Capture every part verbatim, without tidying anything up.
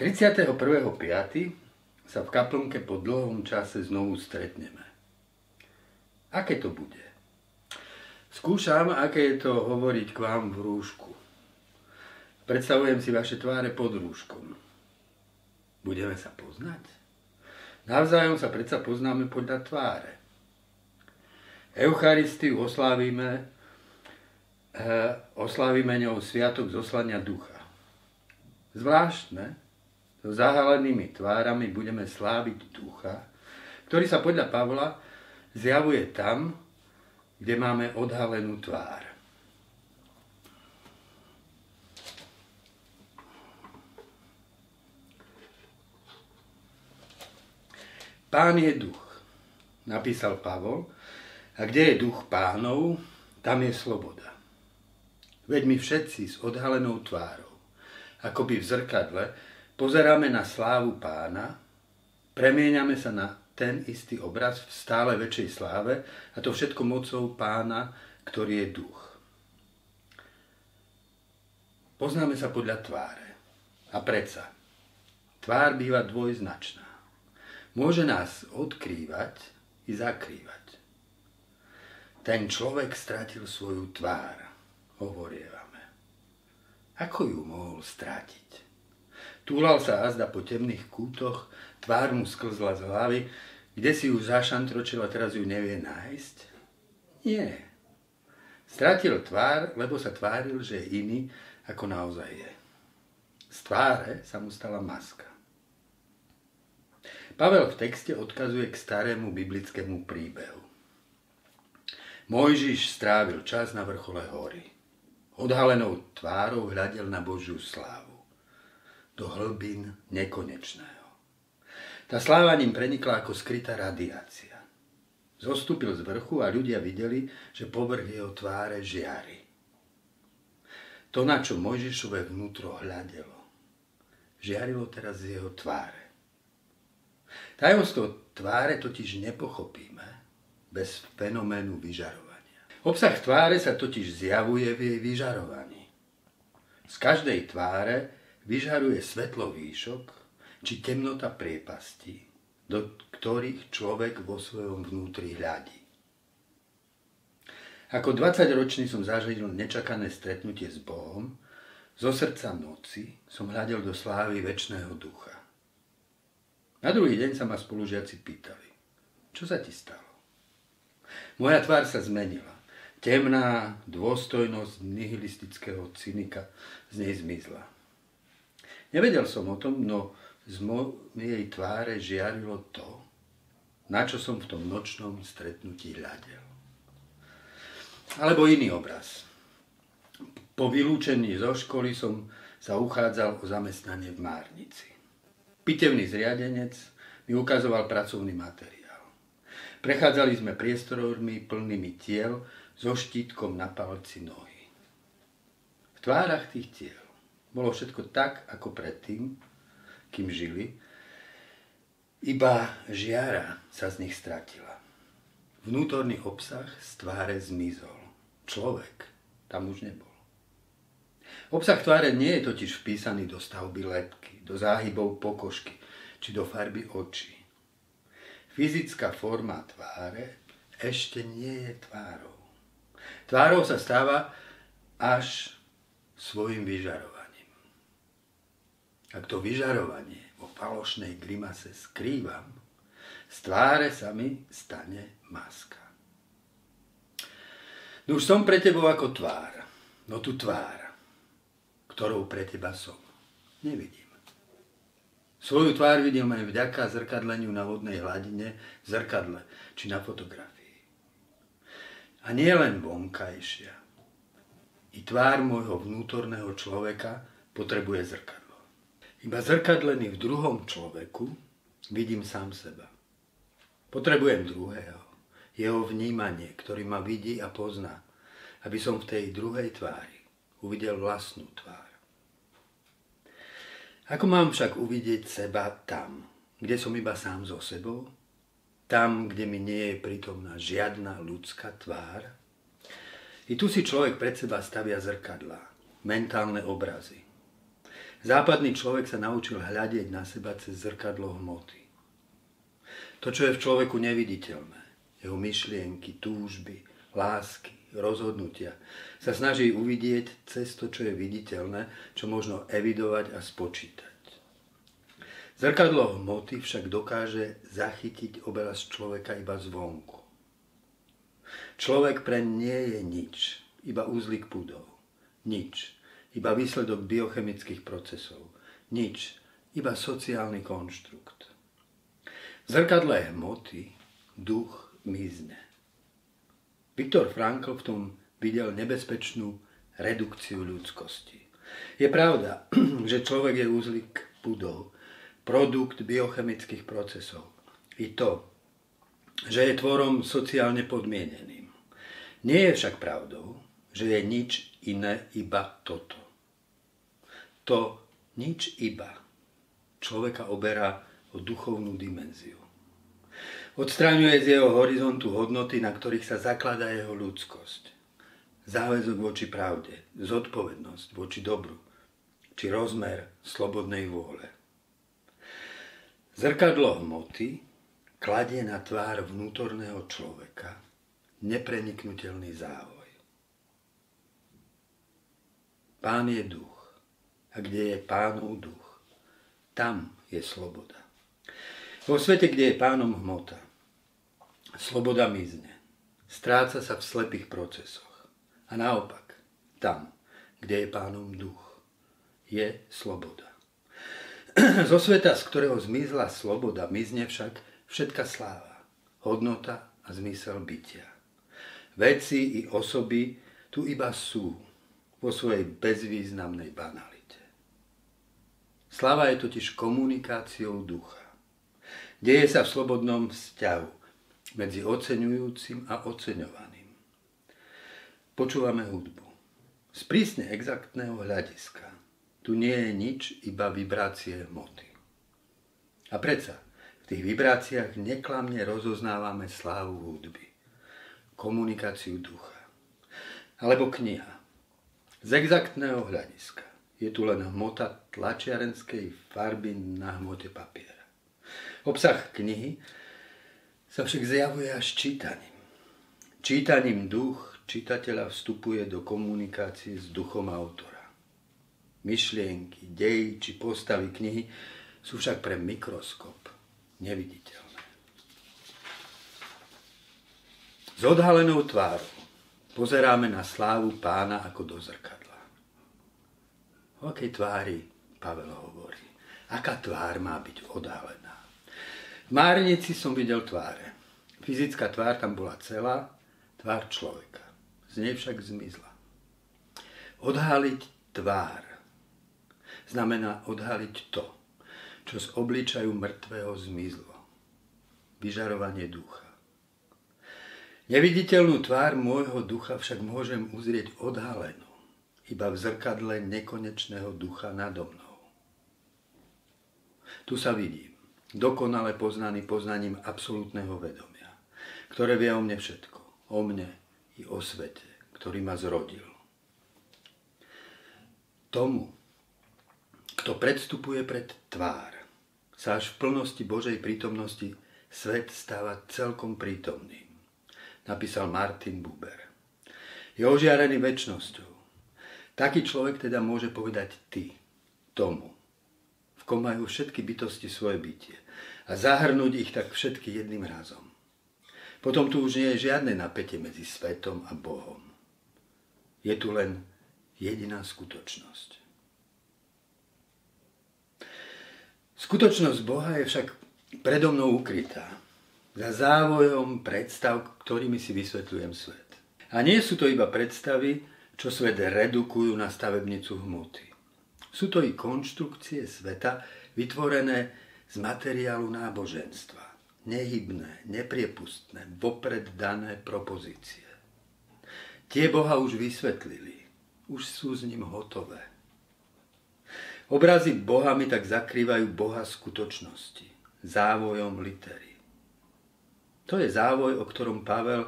tridsiateho prvého piateho sa v kaplnke po dlhom čase znovu stretneme. Aké to bude? Skúšam, aké je to hovoriť k vám v rúšku. Predstavujem si vaše tváre pod rúškom. Budeme sa poznať? Navzájom sa predsa poznáme podľa tváre. Eucharistiu oslávime, eh, oslávime ňou sviatok zoslania ducha. Zvláštne, so zahalenými tvárami budeme sláviť ducha, ktorý sa podľa Pavla zjavuje tam, kde máme odhalenú tvár. Pán je duch, napísal Pavol, a kde je duch pánov, tam je sloboda. Veď my všetci s odhalenou tvárou, akoby v zrkadle, pozeráme na slávu pána, premieňame sa na ten istý obraz v stále väčšej sláve, a to všetko mocou pána, ktorý je duch. Poznáme sa podľa tváre. A predsa, tvár býva dvojznačná. Môže nás odkrývať i zakrývať. Ten človek stratil svoju tvár, hovorievame. Ako ju mohol stratiť? Túlal sa azda po temných kútoch, tvár mu sklzla z hlavy, kde si ju zašantročila, teraz ju nevie nájsť? Nie. Stratil tvár, lebo sa tváril, že je iný, ako naozaj je. Z tváre sa mu stala maska. Pavel v texte odkazuje k starému biblickému príbehu. Mojžiš strávil čas na vrchole hory. Odhalenou tvárou hľadel na Božiu slávu. Do hlbín nekonečného. Tá sláva ním prenikla ako skrytá radiácia. Zostúpil z vrchu a ľudia videli, že povrch jeho tváre žiari. To, na čo Mojžišove vnútro hľadelo, žiarilo teraz z jeho tváre. Tajomstvo tváre totiž nepochopíme bez fenoménu vyžarovania. Obsah tváre sa totiž zjavuje v jej vyžarovaní. Z každej tváre vyžaruje svetlo výšok či temnota priepastí, do ktorých človek vo svojom vnútri hľadí. Ako dvadsaťročný som zažil nečakané stretnutie s Bohom, zo srdca noci som hľadel do slávy večného ducha. Na druhý deň sa ma spolužiaci pýtali, čo sa ti stalo? Moja tvár sa zmenila. Temná dôstojnosť nihilistického cynika z nej zmizla. Nevedel som o tom, no z mojej tváre žiarilo to, na čo som v tom nočnom stretnutí hľadel. Alebo iný obraz. Po vylúčení zo školy som sa uchádzal o zamestnanie v márnici. Pitevný zriadenec mi ukazoval pracovný materiál. Prechádzali sme priestormi plnými tiel so štítkom na palci nohy. V tvárach tých tiel bolo všetko tak, ako predtým, kým žili, iba žiara sa z nich stratila. Vnútorný obsah z tváre zmizol. Človek tam už nebol. Obsah tváre nie je totiž vpísaný do stavby lebky, do záhybov pokožky či do farby očí. Fyzická forma tváre ešte nie je tvárou. Tvárou sa stáva až svojim vyžarovaním. Ak to vyžarovanie vo falošnej grimase skrývam, z tváre sa mi stane maska. No už som pre tebou ako tvár, no tu tvár, ktorou pre teba som, nevidím. Svoju tvár vidím aj vďaka zrkadleniu na vodnej hladine, zrkadle či na fotografii. A nie len vonkajšia. I tvár môjho vnútorného človeka potrebuje zrkadlo. Iba zrkadlený v druhom človeku vidím sám seba. Potrebujem druhého, jeho vnímanie, ktorý ma vidí a pozná, aby som v tej druhej tvári uvidel vlastnú tvár. Ako mám však uvidieť seba tam, kde som iba sám so sebou? Tam, kde mi nie je prítomná žiadna ľudská tvár? I tu si človek pred seba stavia zrkadlá, mentálne obrazy. Západný človek sa naučil hľadieť na seba cez zrkadlo hmoty. To, čo je v človeku neviditeľné, jeho myšlienky, túžby, lásky, rozhodnutia, sa snaží uvidieť cez to, čo je viditeľné, čo možno evidovať a spočítať. Zrkadlo hmoty však dokáže zachytiť obraz človeka iba zvonku. Človek preň nie je nič, iba uzlik púdov. Nič, iba výsledok biochemických procesov. Nič, iba sociálny konštrukt. V zrkadle hmoty duch mizne. Viktor Frankl v tom videl nebezpečnú redukciu ľudskosti. Je pravda, že človek je uzlik púdov, produkt biochemických procesov. I to, že je tvorom sociálne podmieneným. Nie je však pravdou, že je nič iné iba toto. To nič iba človeka oberá o duchovnú dimenziu. Odstraňuje z jeho horizontu hodnoty, na ktorých sa zakladá jeho ľudskosť. Záväzok voči pravde, zodpovednosť voči dobru, či rozmer slobodnej vôle. Zrkadlo hmoty kladie na tvár vnútorného človeka nepreniknutelný závoj. Pán je duch, a kde je Pánov duch, tam je sloboda. Vo svete, kde je Pánom hmota, sloboda mizne, stráca sa v slepých procesoch. A naopak, tam, kde je Pánom duch, je sloboda. Zo sveta, z ktorého zmizla sloboda, mizne však všetka sláva, hodnota a zmysel bytia. Veci i osoby tu iba sú, vo svojej bezvýznamnej banalite. Sláva je totiž komunikáciou ducha. Deje sa v slobodnom vzťahu medzi oceňujúcim a oceňovaným. Počúvame hudbu. Z prísne exaktného hľadiska tu nie je nič, iba vibrácie hmoty. A predsa v tých vibráciách neklamne rozoznávame slávu hudby, komunikáciu ducha. Alebo kniha. Z exaktného hľadiska je tu len hmota tlačiarenskej farby na hmote papiera. Obsah knihy sa však zjavuje až čítaním. Čítaním duch čitateľa vstupuje do komunikácie s duchom autora. Myšlienky, deji či postavy knihy sú však pre mikroskop neviditeľné. S odhalenou tvárou pozeráme na slávu Pána ako do zrkadla. O akej tvári Pavel hovorí? Aká tvár má byť odhalená? V Márnici som videl tváre. Fyzická tvár tam bola celá, tvár človeka. Z nej však zmizla. Odhaliť tvár znamená odhaliť to, čo z obličaju mŕtvého zmizlo. Vyžarovanie ducha. Neviditeľnú tvár môjho ducha však môžem uzrieť odhalenú, iba v zrkadle nekonečného ducha nado mnou. Tu sa vidím, dokonale poznaný poznaním absolútneho vedomia, ktoré vie o mne všetko, o mne i o svete, ktorý ma zrodil. Tomu, kto predstupuje pred tvár, sa až v plnosti Božej prítomnosti svet stáva celkom prítomným, napísal Martin Buber. Je ožiarený večnosťou. Taký človek teda môže povedať ty, tomu, v kom majú všetky bytosti svoje bytie a zahrnúť ich tak všetky jedným razom. Potom tu už nie je žiadne napätie medzi svetom a Bohom. Je tu len jediná skutočnosť. Skutočnosť Boha je však predo mnou ukrytá za závojom predstav, ktorými si vysvetľujem svet. A nie sú to iba predstavy, čo svet redukujú na stavebnicu hmoty. Sú to i konštrukcie sveta vytvorené z materiálu náboženstva. Nehybné, nepriepustné, vopred dané propozície. Tie Boha už vysvetlili, už sú s ním hotové. Obrazy Boha mi tak zakrývajú Boha skutočnosti, závojom litery. To je závoj, o ktorom Pavel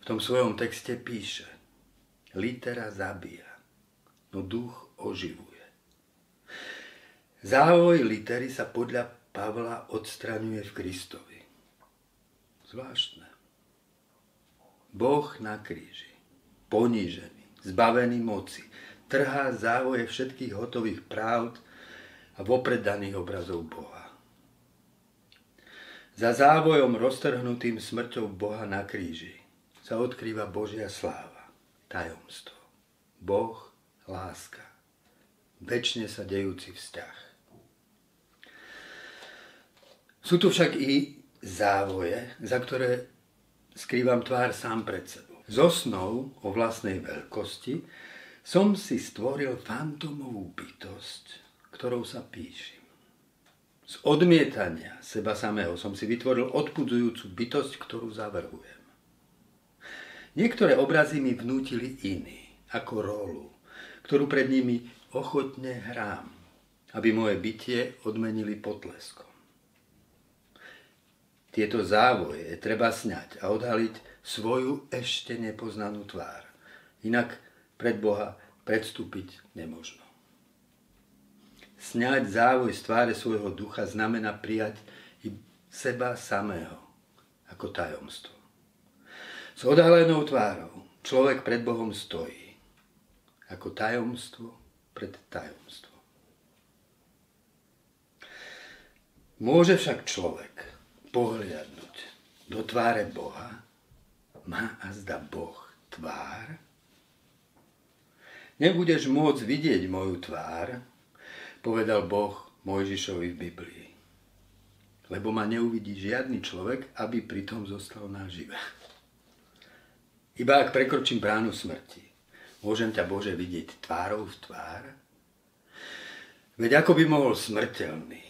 v tom svojom texte píše. Litera zabíja, no duch oživuje. Závoj litery sa podľa Pavla odstraňuje v Kristovi. Zvláštne. Boh na kríži, ponížený, zbavený moci, trhá závoje všetkých hotových pravd a vopred daných obrazov Boha. Za závojom roztrhnutým smrťou Boha na kríži sa odkrýva Božia sláva, tajomstvo, Boh, láska, večne sa dejúci vzťah. Sú tu však i závoje, za ktoré skrývam tvár sám pred sebou. Zo snov o vlastnej veľkosti som si stvoril fantomovú bytosť, ktorou sa píšim. Z odmietania seba samého som si vytvoril odpudzujúcu bytosť, ktorú zavrhujem. Niektoré obrazy mi vnútili iní, ako rolu, ktorú pred nimi ochotne hrám, aby moje bytie odmenili potleskom. Tieto závoje treba sňať a odhaliť svoju ešte nepoznanú tvár. Inak pred Boha predstúpiť nemožno. Sňať závoj z tváre svojho ducha znamená prijať i seba samého ako tajomstvo. S odhalenou tvárou človek pred Bohom stojí ako tajomstvo pred tajomstvom. Môže však človek pohliadnuť do tváre Boha, má azda Boh tvár? Nebudeš môcť vidieť moju tvár, povedal Boh Mojžišovi v Biblii, lebo ma neuvidí žiadny človek, aby pritom zostal nažive. Iba ak prekročím bránu smrti, môžem ťa, Bože, vidieť tvárou v tvár? Veď ako by mohol smrteľný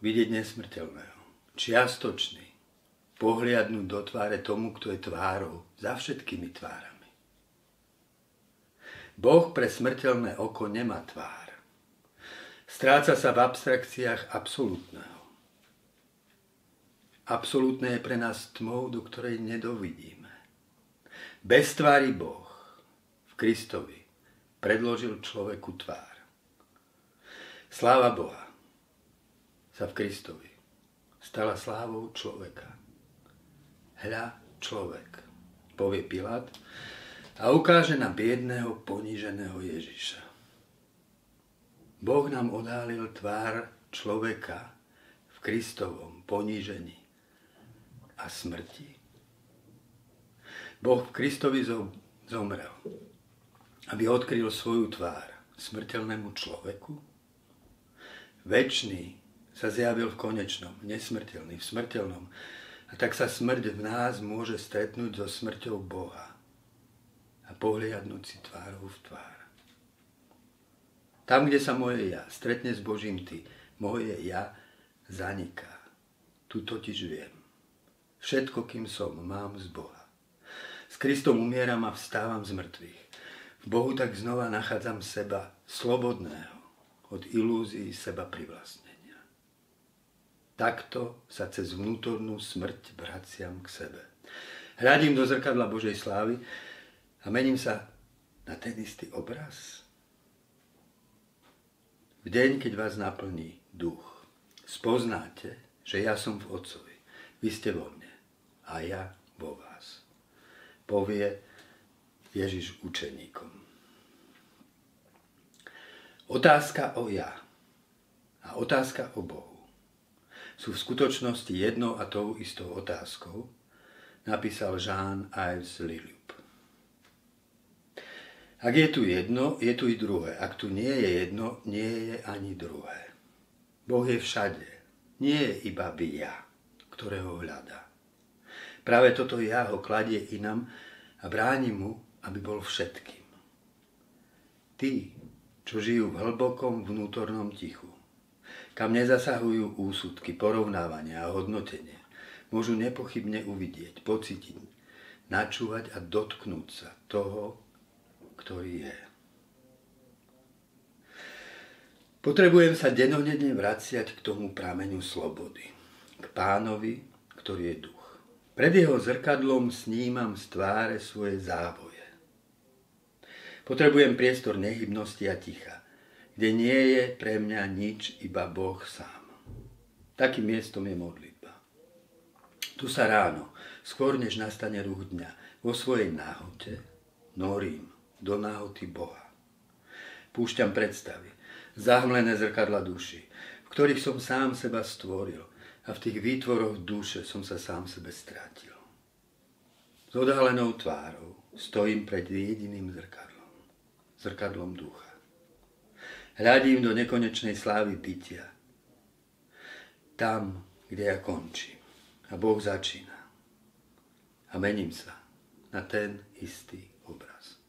vidieť nesmrteľného, čiastočný pohliadnúť do tváre tomu, kto je tvárou za všetkými tvárami. Boh pre smrteľné oko nemá tvár. Stráca sa v abstrakciách absolútneho. Absolútne je pre nás tmou, do ktorej nedovidíme. Bez tvári Boh v Kristovi predložil človeku tvár. Sláva Boha sa v Kristovi stala slávou človeka. Hľa človek, povie Pilát a ukáže na biedného, poníženého Ježiša. Boh nám odhalil tvár človeka v Kristovom ponížení a smrti. Boh v Kristovi zomrel, aby odkryl svoju tvár smrteľnému človeku. Večný sa zjavil v konečnom, nesmrteľný, v smrteľnom. A tak sa smrť v nás môže stretnúť so smrťou Boha a pohliadnúť si tvárou v tvár. Tam, kde sa moje ja stretne s Božím ty, moje ja zaniká. Tu totiž viem. Všetko, kým som, mám z Boha. S Kristom umieram a vstávam z mŕtvych. V Bohu tak znova nachádzam seba slobodného od ilúzií seba privlastne. Takto sa cez vnútornú smrť vraciam k sebe. Hľadím do zrkadla Božej slávy a mením sa na ten istý obraz. V deň, keď vás naplní duch, spoznáte, že ja som v Otcovi, vy ste vo mne a ja vo vás, povie Ježiš učeníkom. Otázka o ja a otázka o Bohu sú v skutočnosti jednou a tou istou otázkou, napísal Jean-Yves Leloup. Ak je tu jedno, je tu i druhé. Ak tu nie je jedno, nie je ani druhé. Boh je všade. Nie je iba by ja, ktorého hľadá. Práve toto ja ho kladie inam a bráni mu, aby bol všetkým. Tí, čo žijú v hlbokom vnútornom tichu, kam nezasahujú úsudky, porovnávania a hodnotenie, môžu nepochybne uvidieť, pocítiť, načúvať a dotknúť sa toho, ktorý je. Potrebujem sa denodenne vraciať k tomu prameňu slobody, k Pánovi, ktorý je duch. Pred jeho zrkadlom snímam z tváre svoje závoje. Potrebujem priestor nehybnosti a ticha, kde nie je pre mňa nič, iba Boh sám. Takým miestom je modlitba. Tu sa ráno, skôr než nastane ruch dňa, vo svojej náhote norím do náhoty Boha. Púšťam predstavy, zahmlené zrkadla duši, v ktorých som sám seba stvoril a v tých výtvoroch duše som sa sám sebe strátil. S odhalenou tvárou stojím pred jediným zrkadlom, zrkadlom ducha. Hľadím do nekonečnej slávy bytia, tam, kde ja končím a Boh začína. A mením sa na ten istý obraz.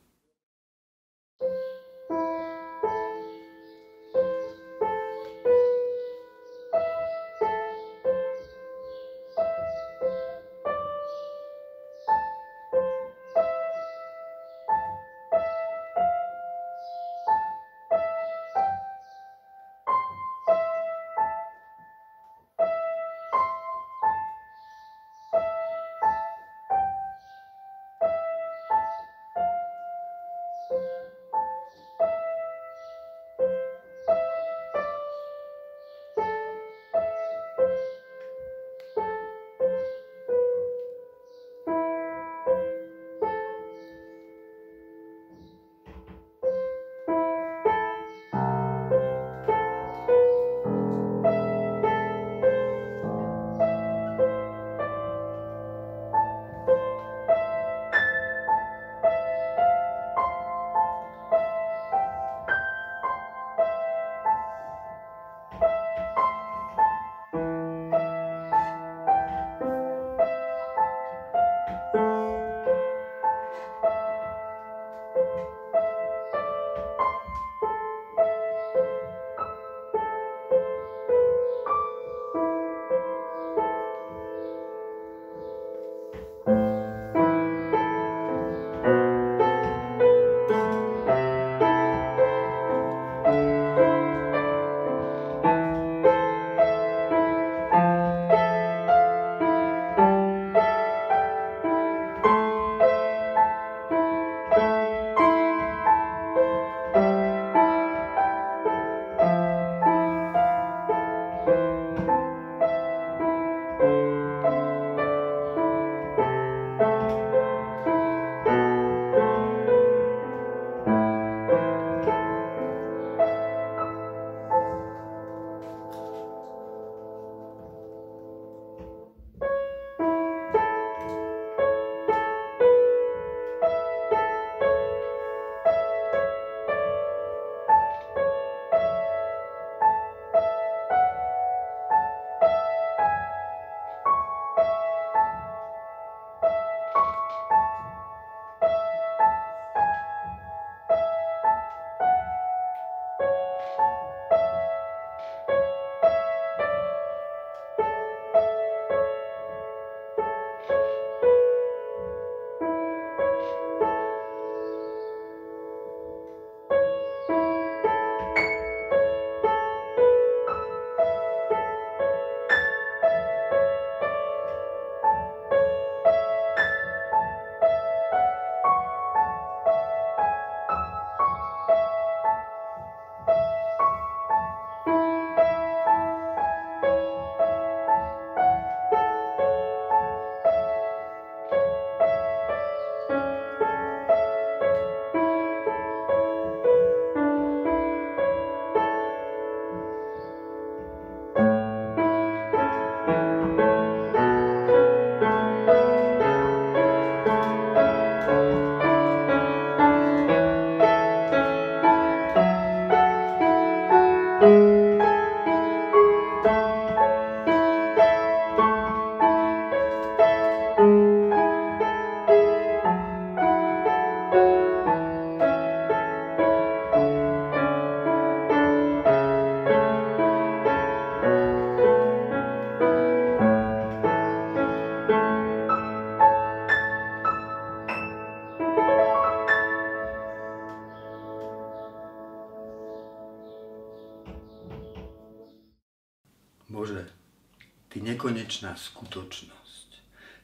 Konečná skutočnosť,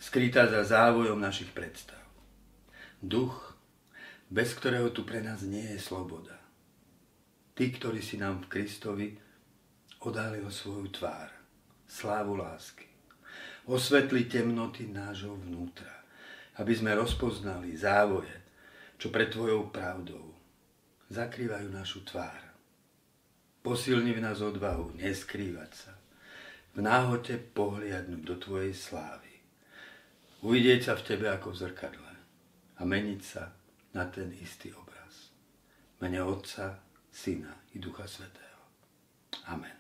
skrytá za závojom našich predstav. Duch, bez ktorého tu pre nás nie je sloboda. Ty, ktorý si nám v Kristovi odhalil svoju tvár, slávu lásky. Osvetli temnoty nášho vnútra, aby sme rozpoznali závoje, čo pred tvojou pravdou zakrývajú našu tvár. Posilni v nás odvahu neskrývať sa, v náhote pohliadnuť do tvojej slávy, uvidieť sa v tebe ako v zrkadle a meniť sa na ten istý obraz. Mene Otca, Syna i Ducha Svätého. Amen.